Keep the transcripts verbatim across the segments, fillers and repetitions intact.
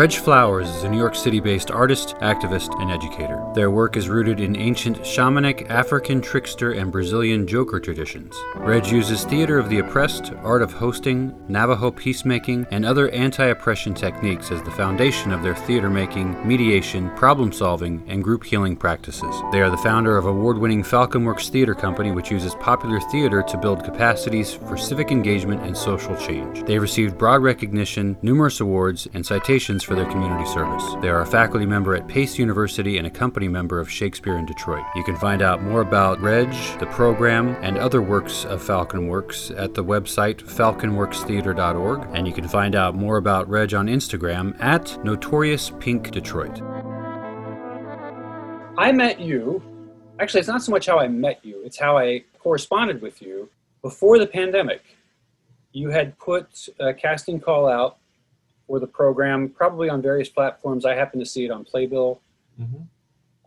Reg Flowers is a New York City-based artist, activist, and educator. Their work is rooted in ancient shamanic, African trickster, and Brazilian joker traditions. Reg uses Theater of the Oppressed, art of hosting, Navajo peacemaking, and other anti-oppression techniques as the foundation of their theater-making, mediation, problem-solving, and group healing practices. They are the founder of award-winning Falconworks Theater Company, which uses popular theater to build capacities for civic engagement and social change. They received broad recognition, numerous awards, and citations for their community service. They are a faculty member at Pace University and a company member of Shakespeare in Detroit. You can find out more about Reg, the program, and other works of Falconworks at the website falconworks theater dot org, and you can find out more about Reg on Instagram at notorious pink detroit. I met you, actually it's not so much how I met you, it's how I corresponded with you before the pandemic. You had put a casting call out for the program, probably on various platforms. I happened to see it on Playbill. Mm-hmm.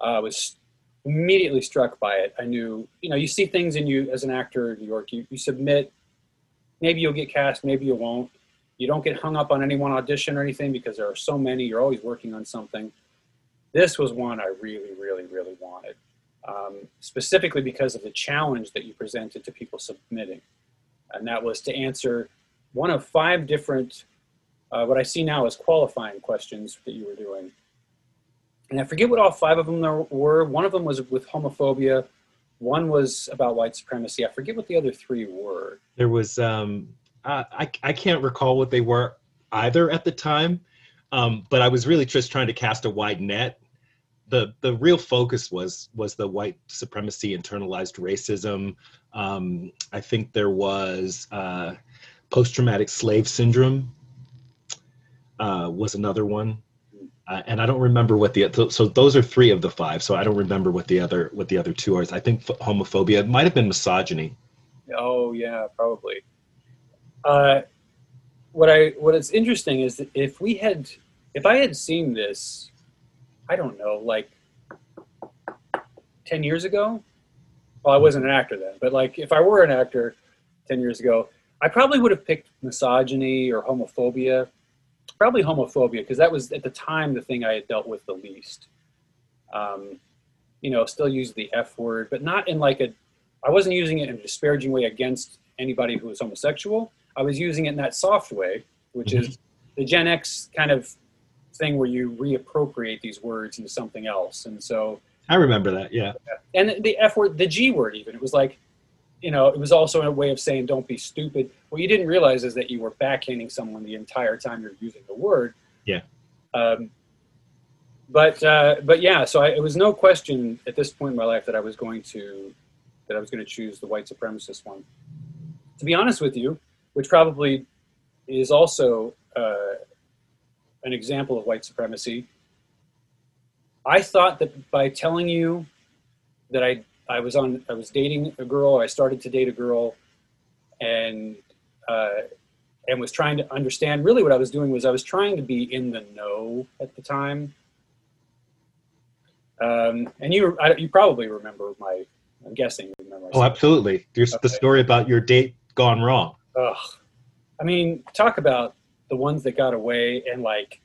Uh, I was immediately struck by it. I knew, you know, you see things in you as an actor in New York, you, you submit, maybe you'll get cast, maybe you won't. You don't get hung up on any one audition or anything because there are so many, you're always working on something. This was one I really, really, really wanted, um, specifically because of the challenge that you presented to people submitting. And that was to answer one of five different, uh, what I see now as qualifying questions that you were doing. And I forget what all five of them there were. One of them was with homophobia. One was about white supremacy. I forget what the other three were. There was, um, uh, I, I can't recall what they were either at the time, um, but I was really just trying to cast a wide net. The the real focus was was the white supremacy, internalized racism. Um, I think there was uh, Post Traumatic Slave Syndrome uh, was another one, uh, and I don't remember what the th- so those are three of the five. So I don't remember what the other what the other two are. I think f- homophobia. It might have been misogyny. Oh yeah, probably. Uh, what I what is interesting is that if we had if I had seen this, I don't know, like ten years ago. Well, I wasn't an actor then, but like if I were an actor ten years ago, I probably would have picked misogyny or homophobia, probably homophobia, because that was at the time the thing I had dealt with the least. Um, you know, still use the F word, but not in like a, I wasn't using it in a disparaging way against anybody who was homosexual. I was using it in that soft way, which mm-hmm. is the Gen X kind of thing where you reappropriate these words into something else. And so I remember that. Yeah. And the F word, the G word, even, it was like, you know, it was also a way of saying, don't be stupid. What you didn't realize is that you were backhanding someone the entire time you're using the word. Yeah. Um, but, uh, but yeah, so I, it was no question at this point in my life that I was going to, that I was going to choose the white supremacist one, to be honest with you, which probably is also, uh, an example of white supremacy. I thought that by telling you that I I was on I was dating a girl, I started to date a girl, and uh, and was trying to understand. Really, what I was doing was I was trying to be in the know at the time. Um, and you I, you probably remember my I'm guessing you remember. Oh, absolutely. There's okay. The story about your date gone wrong. Ugh, I mean, talk about the ones that got away. And like,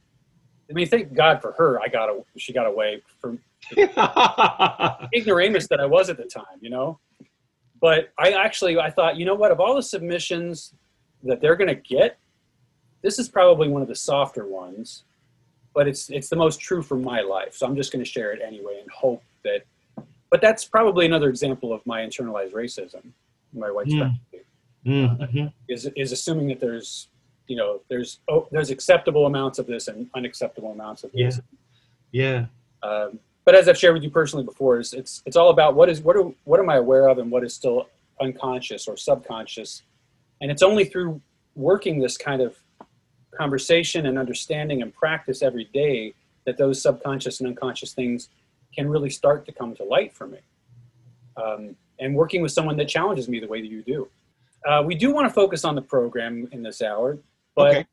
I mean, thank God for her. I got, a, she got away from ignoramus that I was at the time, you know, but I actually, I thought, you know what, of all the submissions that they're going to get, this is probably one of the softer ones, but it's, it's the most true for my life. So I'm just going to share it anyway and hope that, but that's probably another example of my internalized racism, my white mm. mm, uh, mm-hmm. is, is assuming that there's, you know, there's oh, there's acceptable amounts of this and unacceptable amounts of this. Yeah. yeah. Um, but as I've shared with you personally before, is it's it's all about what is what are, what am I aware of and what is still unconscious or subconscious, and it's only through working this kind of conversation and understanding and practice every day that those subconscious and unconscious things can really start to come to light for me. Um, and working with someone that challenges me the way that you do, uh, we do want to focus on the program in this hour. But okay.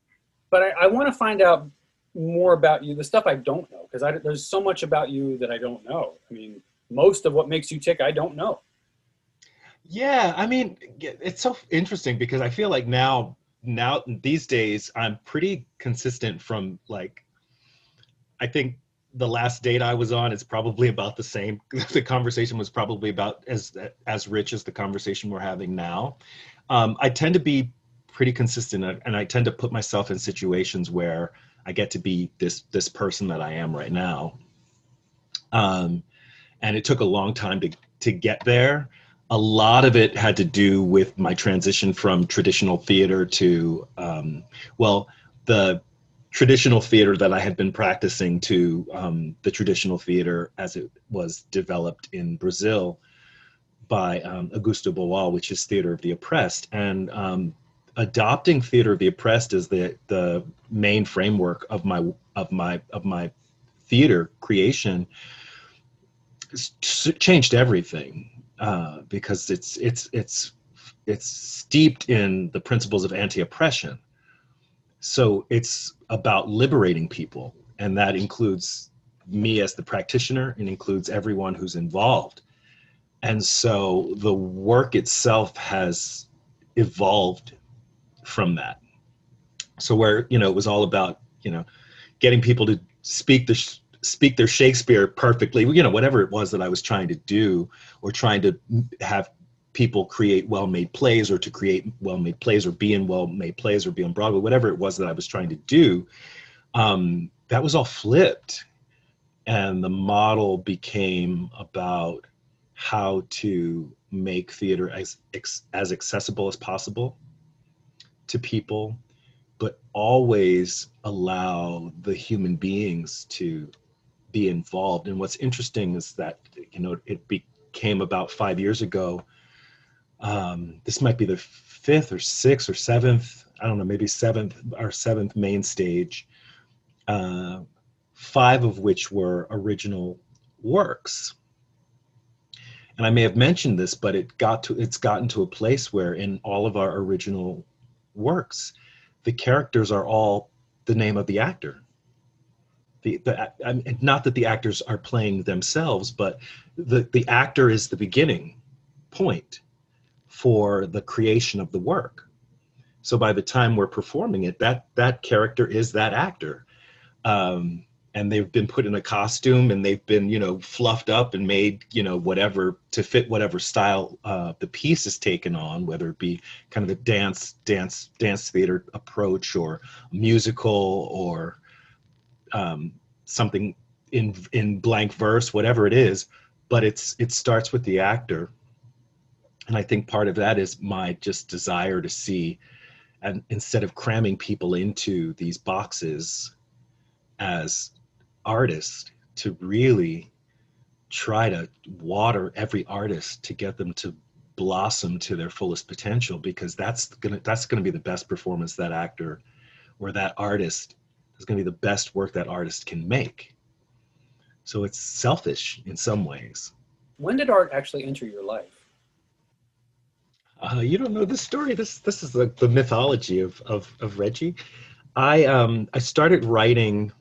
but I, I want to find out more about you, the stuff I don't know, because there's so much about you that I don't know. I mean, most of what makes you tick, I don't know. Yeah, I mean, it's so interesting because I feel like now, now these days, I'm pretty consistent from like I think the last date I was on, it's probably about the same. The conversation was probably about as as rich as the conversation we're having now. Um, I tend to be pretty consistent, and I tend to put myself in situations where I get to be this this person that I am right now. Um, and it took a long time to to get there. A lot of it had to do with my transition from traditional theater to, um, well, the traditional theater that I had been practicing to um, the traditional theater as it was developed in Brazil by um, Augusto Boal, which is Theater of the Oppressed. And um, adopting Theater of the Oppressed as the the main framework of my of my of my theater creation changed everything. Uh, because it's it's it's it's steeped in the principles of anti-oppression, so it's about liberating people, and that includes me as the practitioner and includes everyone who's involved. And so the work itself has evolved from that. So where, you know, it was all about, you know, getting people to speak the sh- speak their Shakespeare perfectly, you know, whatever it was that I was trying to do, or trying to have people create well-made plays, or to create well-made plays, or be in well-made plays, or be on Broadway, whatever it was that I was trying to do, um, that was all flipped. And the model became about how to make theater as, as accessible as possible to people, but always allow the human beings to be involved. And what's interesting is that, you know, it became about five years ago. Um, this might be the fifth or sixth or seventh, I don't know, maybe seventh or seventh main stage, uh, five of which were original works. And I may have mentioned this, but it got to, it's gotten to a place where in all of our original works, the characters are all the name of the actor. The, the, I mean, not that the actors are playing themselves, but the, the actor is the beginning point for the creation of the work. So by the time we're performing it, that, that character is that actor. Um, and they've been put in a costume, and they've been, you know, fluffed up and made, you know, whatever, to fit whatever style uh, the piece is taken on, whether it be kind of the dance, dance, dance theater approach, or musical, or Um, something in in blank verse, whatever it is, but it's it starts with the actor. And I think part of that is my just desire to see, and instead of cramming people into these boxes as artists, to really try to water every artist to get them to blossom to their fullest potential, because that's gonna that's gonna be the best performance that actor or that artist. It's going to be the best work that artist can make. So it's selfish in some ways. When did art actually enter your life? Uh, you don't know this story. This this is the, the mythology of, of of Reggie. I um I started writing.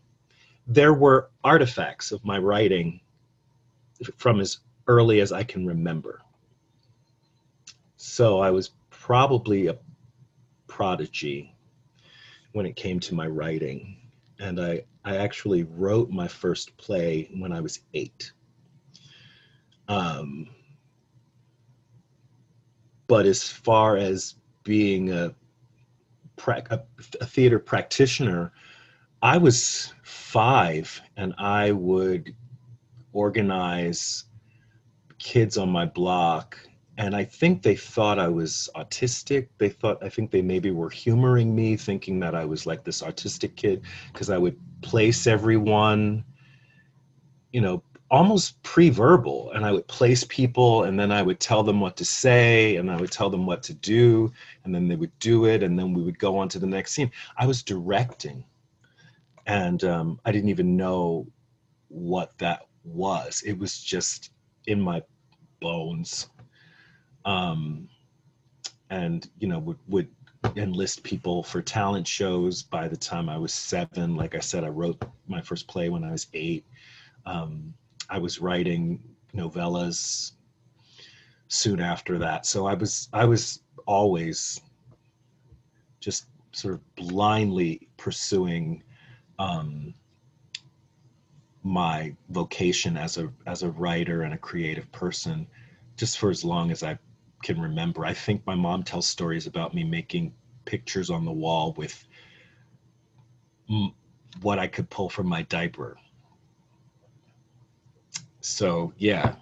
There were artifacts of my writing from as early as I can remember. So I was probably a prodigy when it came to my writing. And I, I actually wrote my first play when I was eight. Um, but as far as being a, a, a theater practitioner, I was five, and I would organize kids on my block. And I think they thought I was autistic. They thought, I think they maybe were humoring me, thinking that I was like this autistic kid, because I would place everyone, you know, almost pre-verbal. And I would place people, and then I would tell them what to say, and I would tell them what to do, and then they would do it, and then we would go on to the next scene. I was directing, and um, I didn't even know what that was. It was just in my bones. Um, and, you know, would, would enlist people for talent shows by the time I was seven. Like I said, I wrote my first play when I was eight. Um, I was writing novellas soon after that. So I was, I was always just sort of blindly pursuing, um, my vocation as a as a writer and a creative person just for as long as I can remember. I think my mom tells stories about me making pictures on the wall with m- what I could pull from my diaper. So yeah,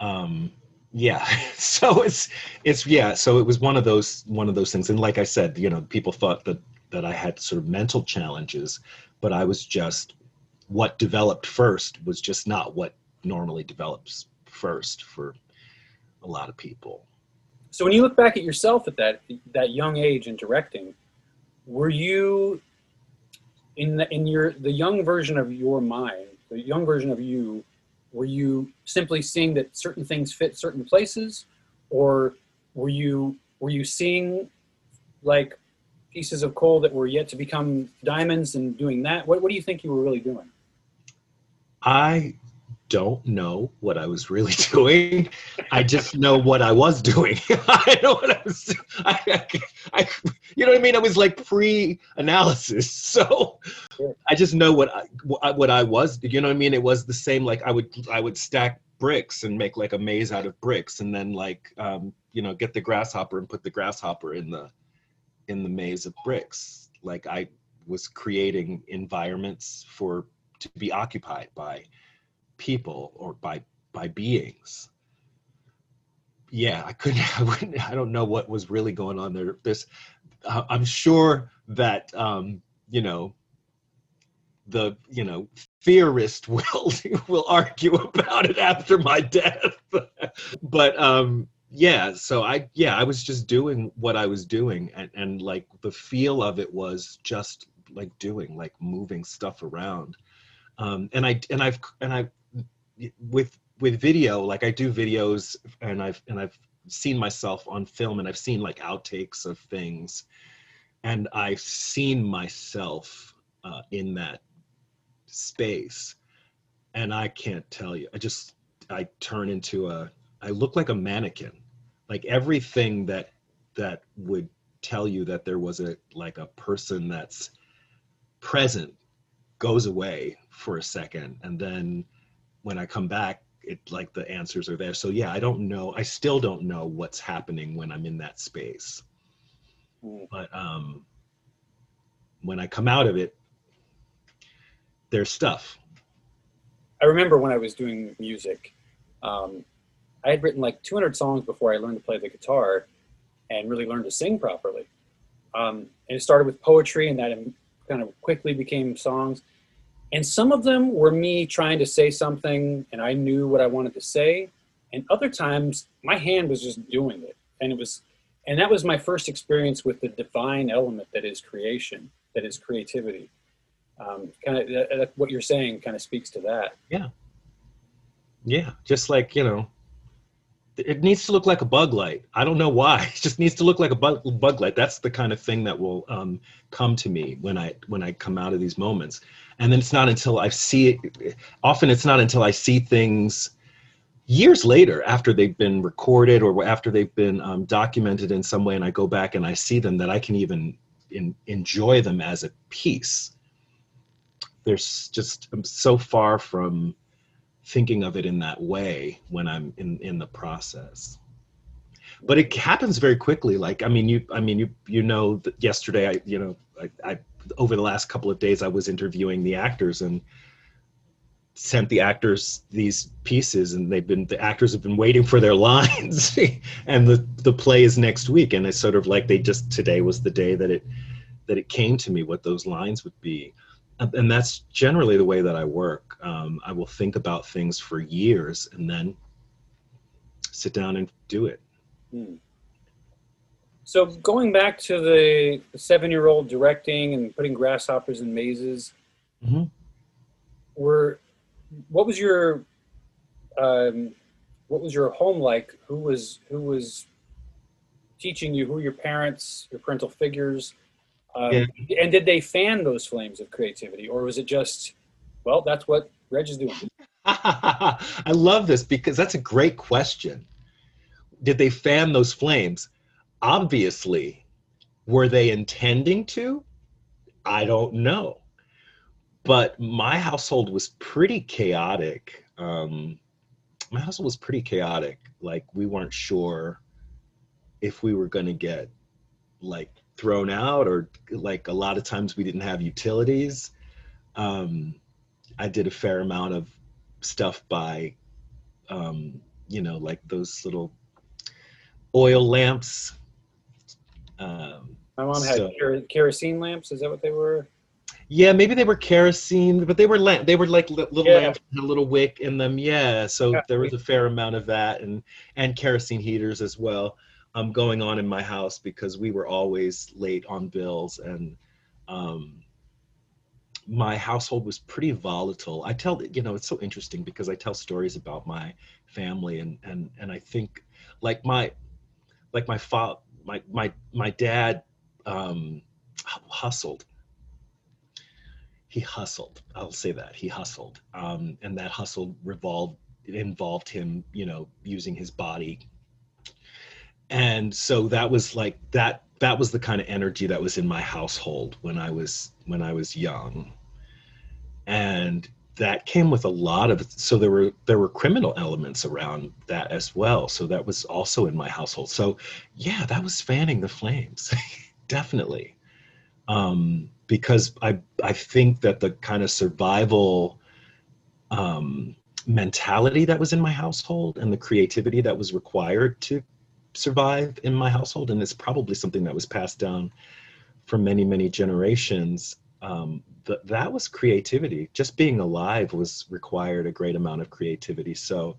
um, yeah. so it's it's yeah. So it was one of those one of those things. And like I said, you know, people thought that that I had sort of mental challenges, but I was just. What developed first was just not what normally develops first for a lot of people. So when you look back at yourself at that that young age in directing, were you in the, in your the young version of your mind, the young version of you, were you simply seeing that certain things fit certain places, or were you were you seeing like pieces of coal that were yet to become diamonds and doing that? What what do you think you were really doing? I don't know what I was really doing. I just know what I was doing. I know what I was doing. I, I, I, you know what I mean? It was like pre-analysis. So sure. I just know what I, what I was, you know what I mean? It was the same, like I would, I would stack bricks and make like a maze out of bricks and then like, um, you know, get the grasshopper and put the grasshopper in the, in the maze of bricks. Like I was creating environments for, to be occupied by people or by by beings. Yeah, I couldn't, I wouldn't, I don't know what was really going on there. This, I'm sure that, um, you know, the, you know, theorist will, will argue about it after my death. But um, yeah, so I, yeah, I was just doing what I was doing. And, and like the feel of it was just like doing, like moving stuff around. Um, and I and I've and I with with video, like I do videos, and I've and I've seen myself on film, and I've seen like outtakes of things, and I've seen myself uh, in that space, and I can't tell you. I just I turn into a I look like a mannequin, like everything that that would tell you that there was a like a person that's present goes away for a second, and then when I come back, it like the answers are there. So yeah, I don't know. I still don't know what's happening when I'm in that space. But um, when I come out of it, there's stuff. I remember when I was doing music, um, I had written like two hundred songs before I learned to play the guitar and really learned to sing properly. Um, and it started with poetry, and that kind of quickly became songs. And some of them were me trying to say something, and I knew what I wanted to say. And other times, my hand was just doing it. And it was, and that was my first experience with the divine element that is creation, that is creativity. Um, kind of uh, what you're saying kind of speaks to that. Yeah. Yeah. Just like, you know, it needs to look like a bug light. I don't know why. It just needs to look like a bug, bug light. That's the kind of thing that will um, come to me when I when I come out of these moments. And then it's not until I see it. Often it's not until I see things years later after they've been recorded or after they've been um, documented in some way, and I go back and I see them, that I can even in, enjoy them as a piece. There's just, I'm so far from thinking of it in that way when I'm in, in the process. But it happens very quickly. Like, I mean, you, I mean, you, you know, that yesterday, I, you know, I, I, over the last couple of days, I was interviewing the actors and sent the actors these pieces, and they've been, the actors have been waiting for their lines and the, the play is next week. And it's sort of like, they just, today was the day that it, that it came to me what those lines would be. And that's generally the way that I work. Um, I will think about things for years and then sit down and do it. Hmm. So going back to the seven-year-old directing and putting grasshoppers in mazes, mm-hmm. were what was your um, what was your home like? Who was who was teaching you? Who were your parents? Your parental figures? Um, yeah. And did they fan those flames of creativity, or was it just, well, that's what Reg is doing? I love this because that's a great question. Did they fan those flames? Obviously. Were they intending to? I don't know. But my household was pretty chaotic. Um, my household was pretty chaotic. Like, we weren't sure if we were going to get, like, thrown out, or, like, a lot of times we didn't have utilities. Um, I did a fair amount of stuff by, um, you know, like those little oil lamps. Um, my mom had so, ker- kerosene lamps. Is that what they were? Yeah, maybe they were kerosene, but they were lamp. They were like li- little yeah. lamps with a little wick in them. Yeah, so yeah. there was a fair amount of that, and and kerosene heaters as well, um, going on in my house, because we were always late on bills, and um, my household was pretty volatile. I tell, you know, it's so interesting because I tell stories about my family, and and and I think like my like my fa- my my my dad um, hustled. He hustled, I'll say that, he hustled. Um, and that hustle revolved, it involved him, you know, using his body. And so that was like, that that was the kind of energy that was in my household when I was, when I was young. And that came with a lot of, so there were, there were criminal elements around that as well. So that was also in my household. So yeah, that was fanning the flames, definitely. Um, because I, I think that the kind of survival um, mentality that was in my household, and the creativity that was required to survive in my household, and it's probably something that was passed down for many, many generations, um, th- that was creativity. Just being alive was required a great amount of creativity. So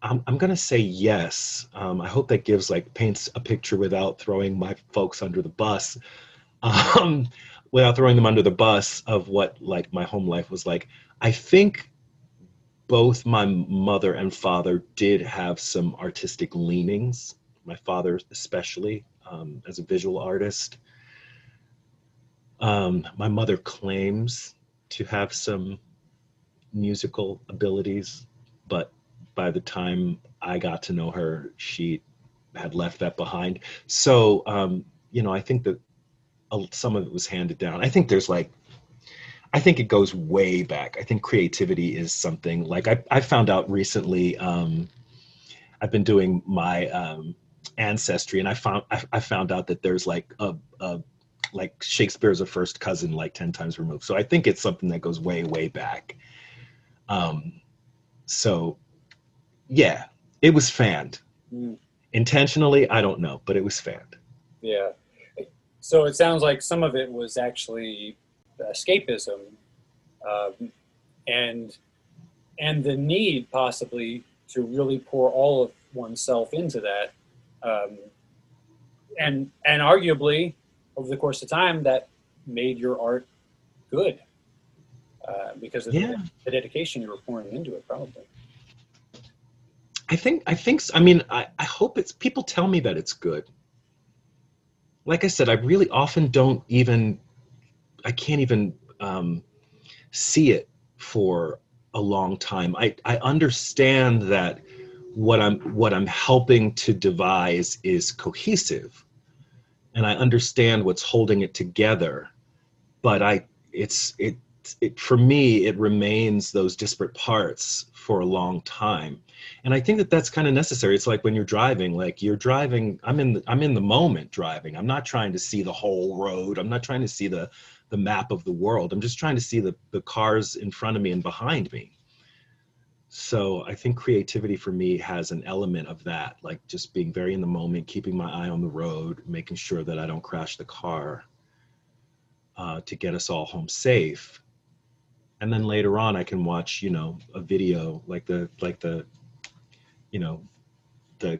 I'm, I'm gonna say yes. Um, I hope that gives, like, paints a picture without throwing my folks under the bus. Um, without throwing them under the bus of what, like, my home life was like. I think both my mother and father did have some artistic leanings. My father especially, um, as a visual artist. Um, my mother claims to have some musical abilities, but by the time I got to know her, she had left that behind. So, um, you know, I think that some of it was handed down. I think there's like, I think it goes way back. I think creativity is something like, I, I found out recently, um, I've been doing my um, ancestry, and I found I, I found out that there's like a, a like Shakespeare's a first cousin, like ten times removed. So I think it's something that goes way, way back. Um, so yeah, it was fanned. Mm. Intentionally, I don't know, but it was fanned. Yeah. So it sounds like some of it was actually escapism, um, and and the need possibly to really pour all of oneself into that, um, and and arguably over the course of time that made your art good, uh, because of yeah. the, the dedication you were pouring into it, probably. I think I think so. I mean I, I hope it's, people tell me that it's good. Like I said, I really often don't even, I can't even um, see it for a long time. I, I understand that what I'm what I'm helping to devise is cohesive, and I understand what's holding it together. But I, it's it it for me, it remains those disparate parts for a long time, and I think that that's kind of necessary. It's like when you're driving, like you're driving. I'm in the, I'm in the moment driving. I'm not trying to see the whole road. I'm not trying to see the the map of the world. I'm just trying to see the the cars in front of me and behind me. So I think creativity for me has an element of that, like just being very in the moment, keeping my eye on the road, making sure that I don't crash the car, uh, to get us all home safe. And then later on, I can watch, you know, a video like the, like the, you know, the,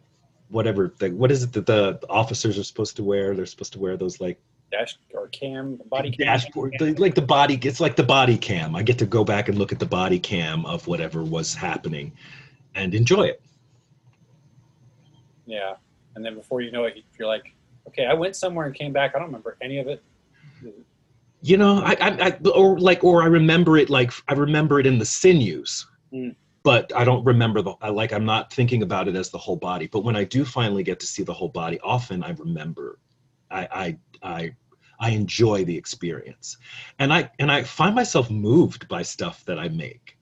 whatever, the, what is it that the officers are supposed to wear? They're supposed to wear those like dash or cam, body cam. Dashboard, the, like the body, it's like the body cam. I get to go back and look at the body cam of whatever was happening and enjoy it. Yeah. And then before you know it, you're like, okay, I went somewhere and came back. I don't remember any of it. You know, I, I, I, or like, or I remember it, like, I remember it in the sinews, mm. but I don't remember the, I like, I'm not thinking about it as the whole body. But when I do finally get to see the whole body, often I remember, I, I, I, I enjoy the experience. And I, and I find myself moved by stuff that I make.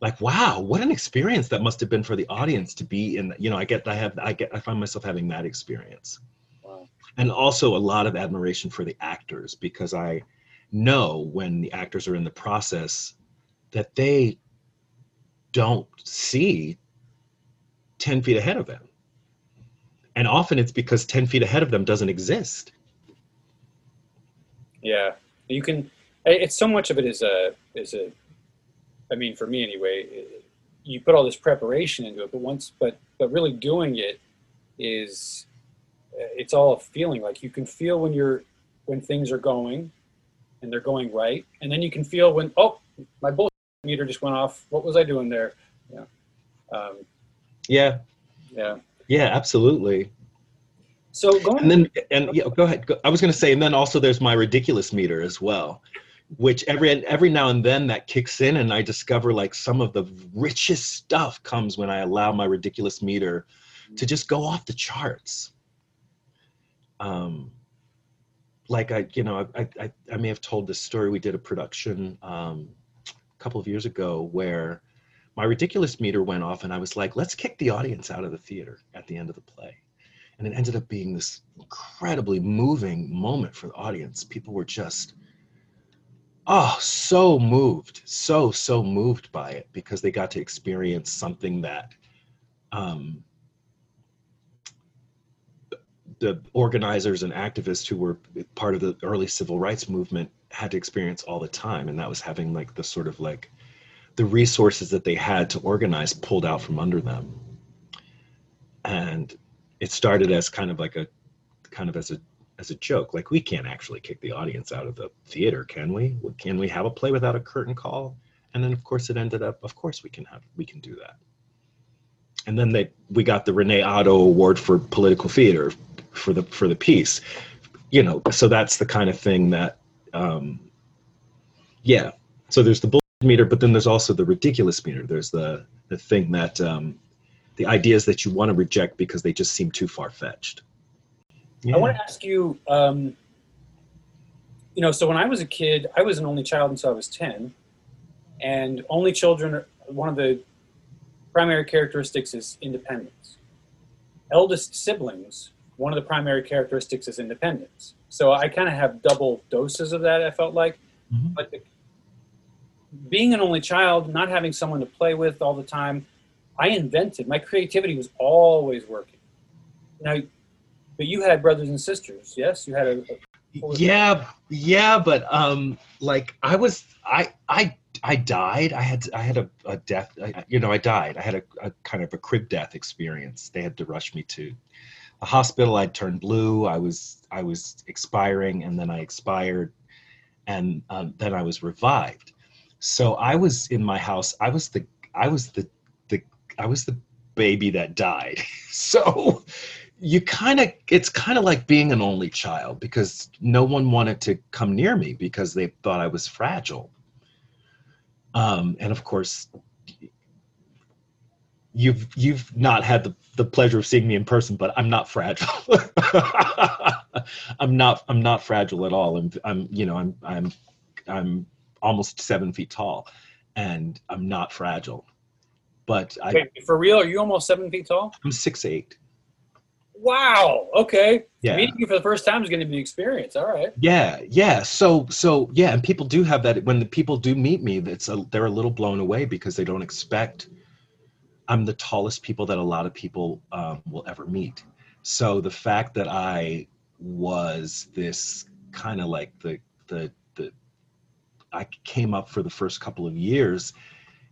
Like, wow, what an experience that must have been for the audience to be in. You know, I get, I have, I get, I find myself having that experience. Wow. And also a lot of admiration for the actors, because I know when the actors are in the process that they don't see ten feet ahead of them. And often it's because ten feet ahead of them doesn't exist. Yeah, you can, it's so much of it is a, is a, I mean, for me anyway, it, you put all this preparation into it, but once, but, but really doing it is, it's all a feeling. Like you can feel when you're, when things are going and they're going right. And then you can feel when, oh, my bullshit meter just went off. What was I doing there? Yeah. Um, yeah. Yeah. Yeah, absolutely. So go ahead. And then, and yeah, go ahead. Go, I was going to say, and then also there's my ridiculous meter as well, which every every now and then that kicks in, and I discover like some of the richest stuff comes when I allow my ridiculous meter to just go off the charts. Um, like I, you know, I I I may have told this story. We did a production um, a couple of years ago where my ridiculous meter went off, and I was like, let's kick the audience out of the theater at the end of the play. And it ended up being this incredibly moving moment for the audience. People were just, oh, so moved, so, so moved by it, because they got to experience something that um, the organizers and activists who were part of the early civil rights movement had to experience all the time. And that was having like the sort of like, the resources that they had to organize pulled out from under them. And it started as kind of like a, kind of as a, as a joke, like we can't actually kick the audience out of the theater, can we? Can we have a play without a curtain call? And then of course it ended up, of course we can have, we can do that. And then they, we got the Renee Otto Award for political theater for the, for the piece, you know, so that's the kind of thing that, um, yeah. So there's the bull meter, but then there's also the ridiculous meter. There's the the thing that um the ideas that you want to reject because they just seem too far-fetched. Yeah. I want to ask you um you know, so when I was a kid, I was an only child until I was ten, and only children are, one of the primary characteristics is independence. Eldest siblings, one of the primary characteristics is independence. So I kind of have double doses of that, I felt like. Mm-hmm. But the being an only child, not having someone to play with all the time, I invented. My creativity was always working. Now, but you had brothers and sisters, yes? You had a, a yeah, that? yeah, but um, like I was, I, I, I died. I had, I had a, a death. I, you know, I died. I had a, a kind of a crib death experience. They had to rush me to the hospital. I turned blue. I was, I was expiring, and then I expired, and um, then I was revived. So I was in my house. I was the, I was the, the, I was the baby that died. So you kind of, it's kind of like being an only child, because no one wanted to come near me because they thought I was fragile. Um, and of course, you've, you've not had the, the pleasure of seeing me in person, but I'm not fragile. I'm not, I'm not fragile at all. I'm, I'm, you know, I'm, I'm, I'm, almost seven feet tall, and I'm not fragile. But I, wait, for real, are you almost seven feet tall? I'm six eight. Wow. Okay. Yeah. Meeting you for the first time is going to be an experience. All right. Yeah. Yeah. So so yeah, and people do have that. When the people do meet me, that's a, they're a little blown away because they don't expect I'm the tallest people that a lot of people um, will ever meet. So the fact that I was this kind of like the the I came up for the first couple of years,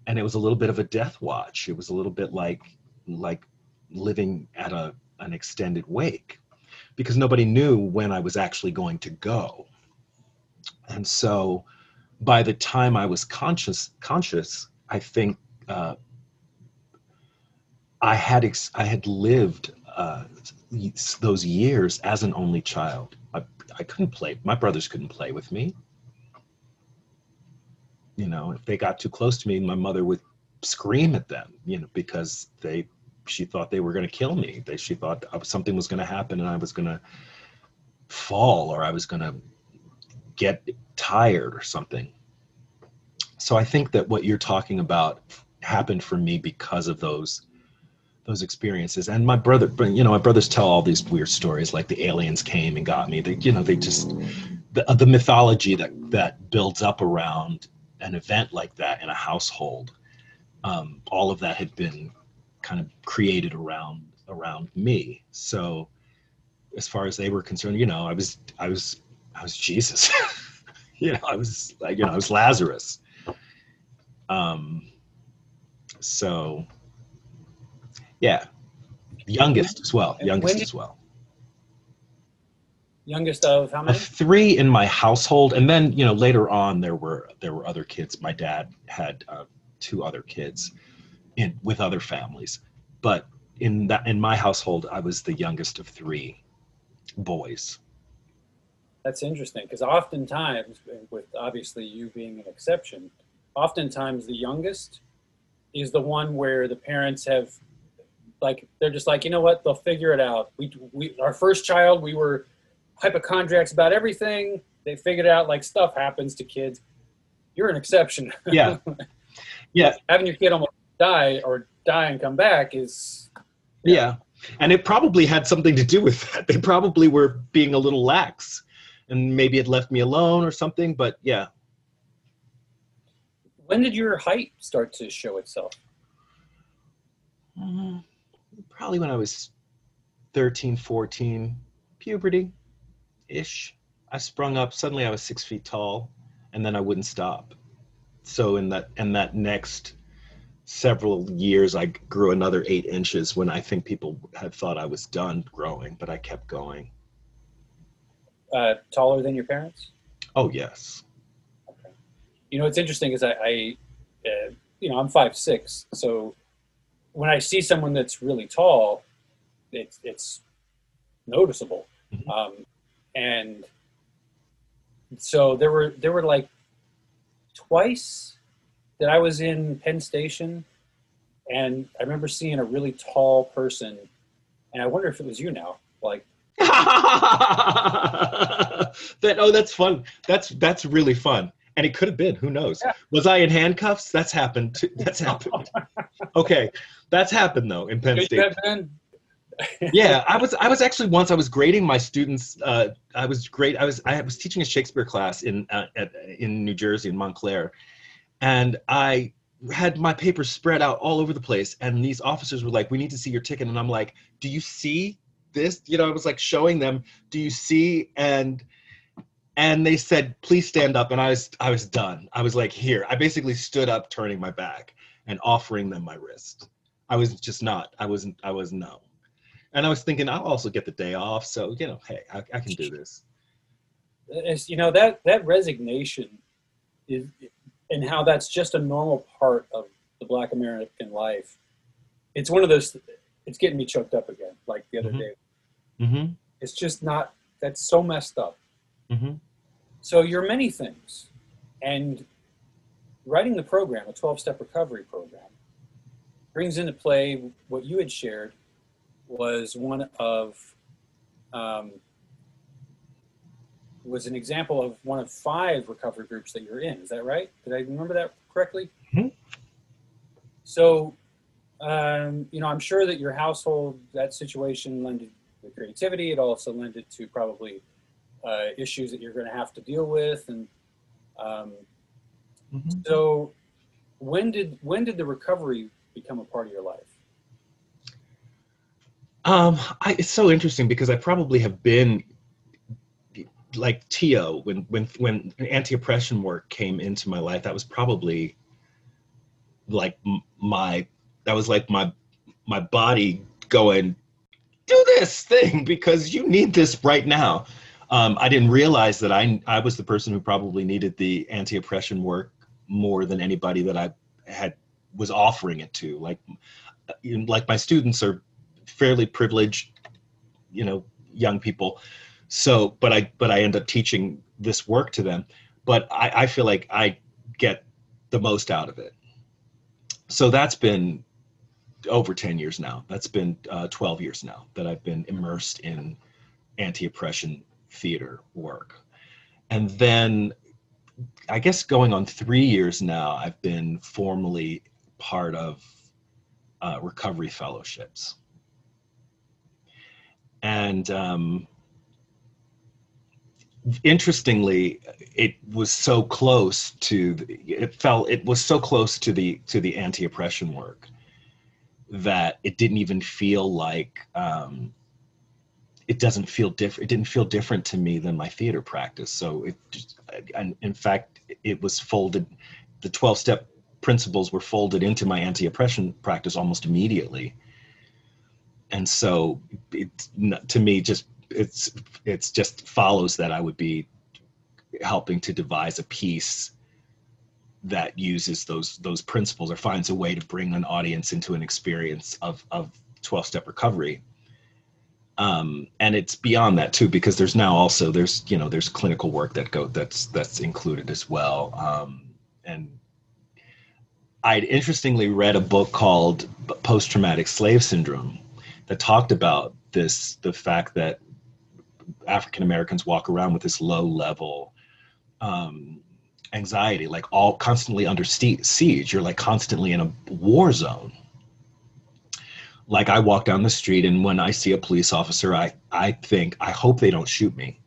and it was a little bit of a death watch. It was a little bit like like living at a an extended wake, because nobody knew when I was actually going to go. And so by the time I was conscious, conscious, I think uh, I had ex- I had lived uh, those years as an only child. I, I couldn't play. My brothers couldn't play with me. You know, if they got too close to me, my mother would scream at them, you know, because they, she thought they were going to kill me. They, she thought something was going to happen and I was going to fall or I was going to get tired or something. So I think that what you're talking about happened for me because of those those experiences. And my brother, you know, my brothers tell all these weird stories, like the aliens came and got me. They, you know, they just, the, the mythology that, that builds up around an event like that in a household, um, all of that had been kind of created around around me. So as far as they were concerned, you know, I was, I was, I was Jesus. you know, I was, you know, I was Lazarus. Um, so, yeah, youngest as well, youngest as well. Youngest of how many? Three in my household, and then you know later on there were there were other kids. My dad had uh, two other kids, in with other families, but in that in my household I was the youngest of three boys. That's interesting because oftentimes, with obviously you being an exception, oftentimes the youngest is the one where the parents have, like, they're just like, you know what, they'll figure it out. We we our first child we were. hypochondriacs about everything. They figured out, like, stuff happens to kids. You're an exception. Yeah. Yeah. Having your kid almost die or die and come back is. Yeah. yeah. And it probably had something to do with that. They probably were being a little lax and maybe it left me alone or something, but yeah. When did your height start to show itself? Uh, probably when I was thirteen, fourteen, puberty. Ish. I sprung up, suddenly I was six feet tall, and then I wouldn't stop. So in that in that next several years, I grew another eight inches when I think people had thought I was done growing, but I kept going. Uh, taller than your parents? Oh, yes. Okay. You know, what's interesting is I, I uh, you know, I'm five six, so when I see someone that's really tall, it's, it's noticeable. Mm-hmm. Um, And so there were, there were like twice that I was in Penn Station and I remember seeing a really tall person and I wonder if it was you now, like. that, oh, that's fun. That's, that's really fun. And it could have been, who knows? Yeah. Was I in handcuffs? That's happened. Too. That's happened. Okay. That's happened though in Penn Could Station. You have been? yeah, I was. I was actually once. I was grading my students. Uh, I was great. I was. I was teaching a Shakespeare class in uh, at, in New Jersey in Montclair, and I had my papers spread out all over the place. And these officers were like, "We need to see your ticket." And I'm like, "Do you see this?" You know, I was like showing them, "Do you see?" And and they said, "Please stand up." And I was. I was done. I was like, "Here." I basically stood up, turning my back and offering them my wrist. I was just not. I wasn't. I was no. And I was thinking, I'll also get the day off. So, you know, hey, I, I can do this. It's, you know, that, that resignation is, and how that's just a normal part of the Black American life. It's one of those, it's getting me choked up again, like the other mm-hmm. day. Mm-hmm. It's just not, that's so messed up. Mm-hmm. So you're many things. And writing the program, a twelve-step recovery program, brings into play what you had shared, was one of, um, was an example of one of five recovery groups that you're in. Is that right? Did I remember that correctly? Mm-hmm. So, um, you know, I'm sure that your household, that situation lended to creativity. It also lended to probably uh, issues that you're going to have to deal with. And um, mm-hmm. so when did, when did the recovery become a part of your life? Um, I, it's so interesting because I probably have been like T O when, when, when anti-oppression work came into my life, that was probably like my, that was like my, my body going, do this thing because you need this right now. Um, I didn't realize that I, I was the person who probably needed the anti-oppression work more than anybody that I had was offering it to. Like, like my students are fairly privileged, you know, young people. So, but I, but I end up teaching this work to them, but I, I feel like I get the most out of it. So that's been over ten years now. That's been uh, twelve years now that I've been immersed in anti-oppression theater work. And then I guess going on three years now, I've been formally part of uh, recovery fellowships. And um, interestingly, it was so close to the, it fell it was so close to the to the anti-oppression work that it didn't even feel like um, it doesn't feel different. It didn't feel different to me than my theater practice. So it, and in fact, it was folded. The twelve-step principles were folded into my anti-oppression practice almost immediately. And so, it, to me, just it's it's just follows that I would be helping to devise a piece that uses those those principles or finds a way to bring an audience into an experience of of twelve-step recovery. Um, and it's beyond that too, because there's now also there's you know there's clinical work that go that's that's included as well. Um, and I'd interestingly read a book called Post Traumatic Slave Syndrome that talked about this, the fact that African-Americans walk around with this low level um, anxiety, like all constantly under siege. You're like constantly in a war zone. Like I walk down the street and when I see a police officer, I, I think, I hope they don't shoot me.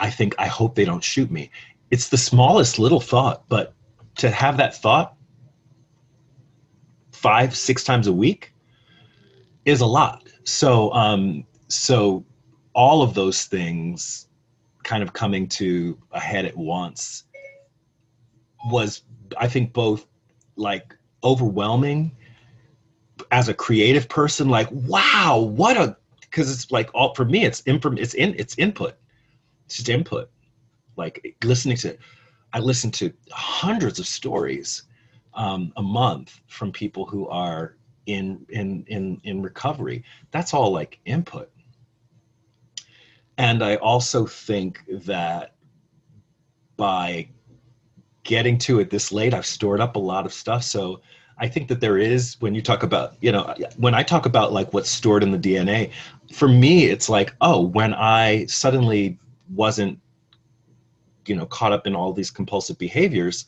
I think, I hope they don't shoot me. It's the smallest little thought, but to have that thought five, six times a week, is a lot. So, um, so all of those things kind of coming to a head at once was, I think, both like overwhelming as a creative person, like, wow, what a, cause it's like all for me, it's in, it's in, it's input, it's just input. Like listening to, I listen to hundreds of stories um, a month from people who are in in in in recovery. That's all like input. And I also think that by getting to it this late, I've stored up a lot of stuff. So I think that there is, when you talk about, you know, when I talk about like what's stored in the D N A, for me it's like, oh, when I suddenly wasn't, you know, caught up in all these compulsive behaviors,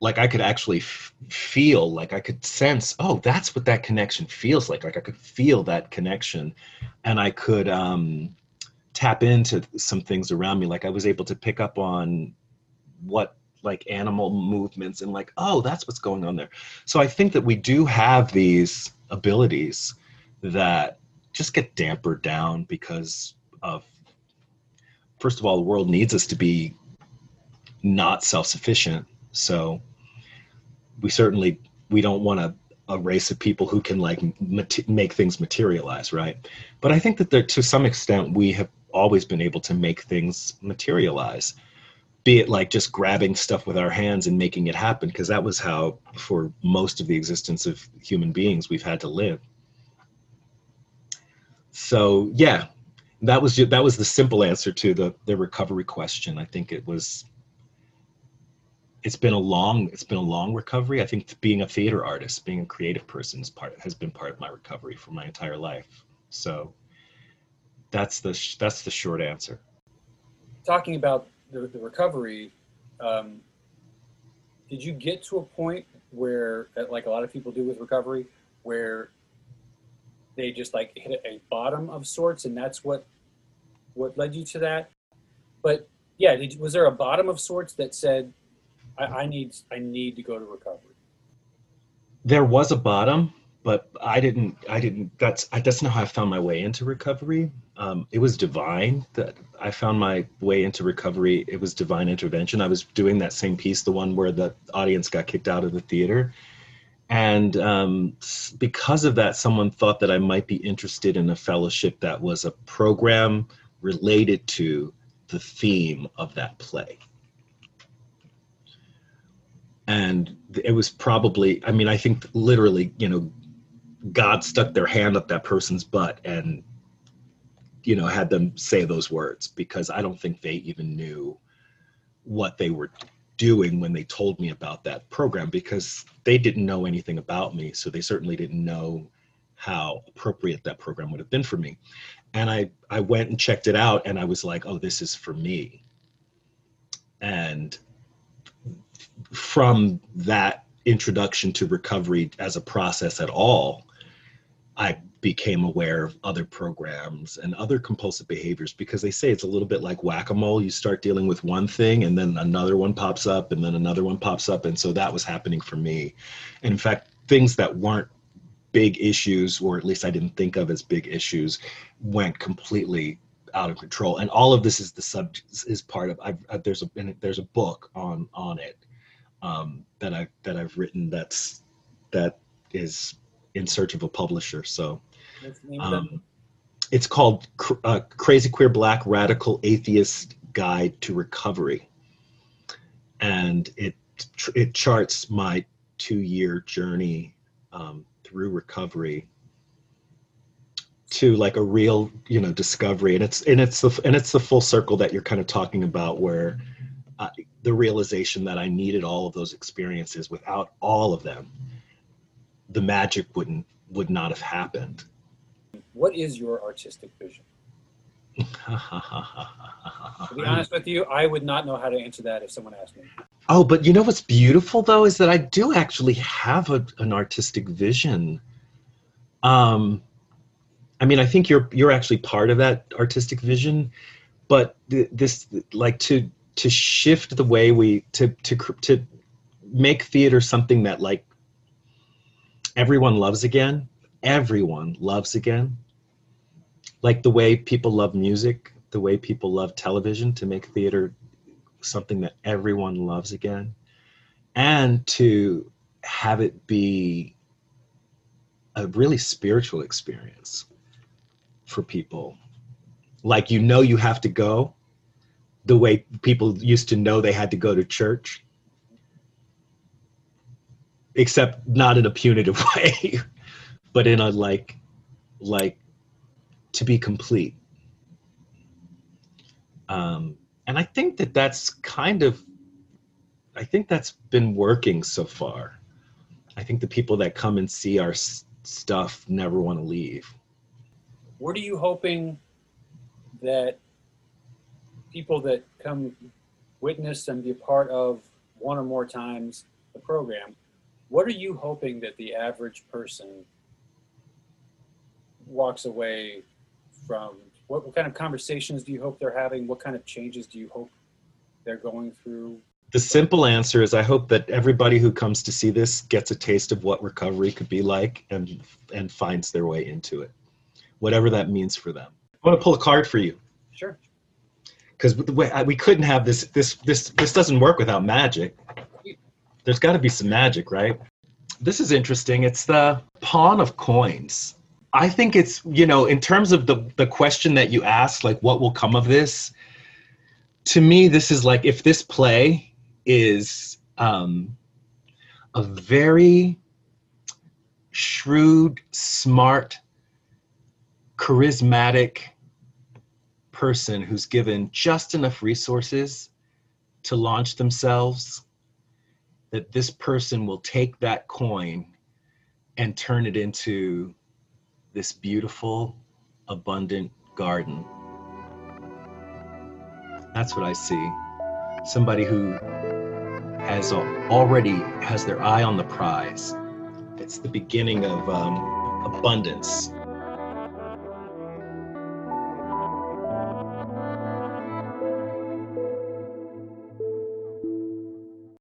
like I could actually f feel, like I could sense, oh, that's what that connection feels like. Like I could feel that connection and I could um, tap into some things around me. Like I was able to pick up on what like animal movements and like, oh, that's what's going on there. So I think that we do have these abilities that just get dampered down because of, first of all, the world needs us to be not self-sufficient. So we certainly, we don't want a, a race of people who can like make things materialize, right? But I think that there, to some extent, we have always been able to make things materialize, be it like just grabbing stuff with our hands and making it happen, because that was how, for most of the existence of human beings, we've had to live. So yeah, that was, that was the simple answer to the, the recovery question. I think it was... It's been a long, it's been a long recovery. I think being a theater artist, being a creative person is part, has been part of my recovery for my entire life. So that's the, sh that's the short answer. Talking about the, the recovery, um, did you get to a point where, like a lot of people do with recovery, where they just like hit a bottom of sorts and that's what, what led you to that? But yeah, did, was there a bottom of sorts that said, I need, I need to go to recovery? There was a bottom, but I didn't, I didn't, that's, I, that's not how I found my way into recovery. Um, it was divine that I found my way into recovery. It was divine intervention. I was doing that same piece, the one where the audience got kicked out of the theater. And um, because of that, someone thought that I might be interested in a fellowship that was a program related to the theme of that play. And it was probably, I mean, I think literally, you know, God stuck their hand up that person's butt and, you know, had them say those words, because I don't think they even knew what they were doing when they told me about that program, because they didn't know anything about me. So they certainly didn't know how appropriate that program would have been for me. And I, I went and checked it out, and I was like, oh, this is for me. And from that introduction to recovery as a process at all, I became aware of other programs and other compulsive behaviors, because they say it's a little bit like whack-a-mole. You start dealing with one thing, and then another one pops up, and then another one pops up. And so that was happening for me. And in fact, things that weren't big issues, or at least I didn't think of as big issues, went completely out of control. And all of this is the sub is part of, I've, I've, there's a, there's a book on, on it um, that I, that I've written. That's, that is in search of a publisher. So um, it's called cr uh, Crazy Queer Black Radical Atheist Guide to Recovery. And it, it charts my two year journey um, through recovery to like a real, you know, discovery. And it's, and it's the, and it's the full circle that you're kind of talking about, where I, the realization that I needed all of those experiences. Without all of them, the magic wouldn't, would not have happened. What is your artistic vision? To be honest with you, I would not know how to answer that if someone asked me. Oh, but you know what's beautiful though, is that I do actually have a, an artistic vision. Um, I mean, I think you're, you're actually part of that artistic vision, but th this, like to, to shift the way we, to, to, to make theater something that like everyone loves again, everyone loves again. Like the way people love music, the way people love television, to make theater something that everyone loves again, and to have it be a really spiritual experience for people. Like, you know, you have to go the way people used to know they had to go to church, except not in a punitive way, but in a like, like, to be complete. Um, and I think that that's kind of, I think that's been working so far. I think the people that come and see our s stuff never want to leave. What are you hoping that people that come witness and be a part of one or more times the program, what are you hoping that the average person walks away from? What, what kind of conversations do you hope they're having? What kind of changes do you hope they're going through? The simple answer is I hope that everybody who comes to see this gets a taste of what recovery could be like and, and finds their way into it, whatever that means for them. I want to pull a card for you. Sure. Because we couldn't have this, this, this, this doesn't work without magic. There's got to be some magic, right? This is interesting. It's the Pawn of Coins. I think it's, you know, in terms of the, the question that you asked, like what will come of this, to me, this is like, if this play is um, a very shrewd, smart, charismatic person who's given just enough resources to launch themselves, that this person will take that coin and turn it into this beautiful, abundant garden. That's what I see. Somebody who has a, already has their eye on the prize. It's the beginning of um, abundance.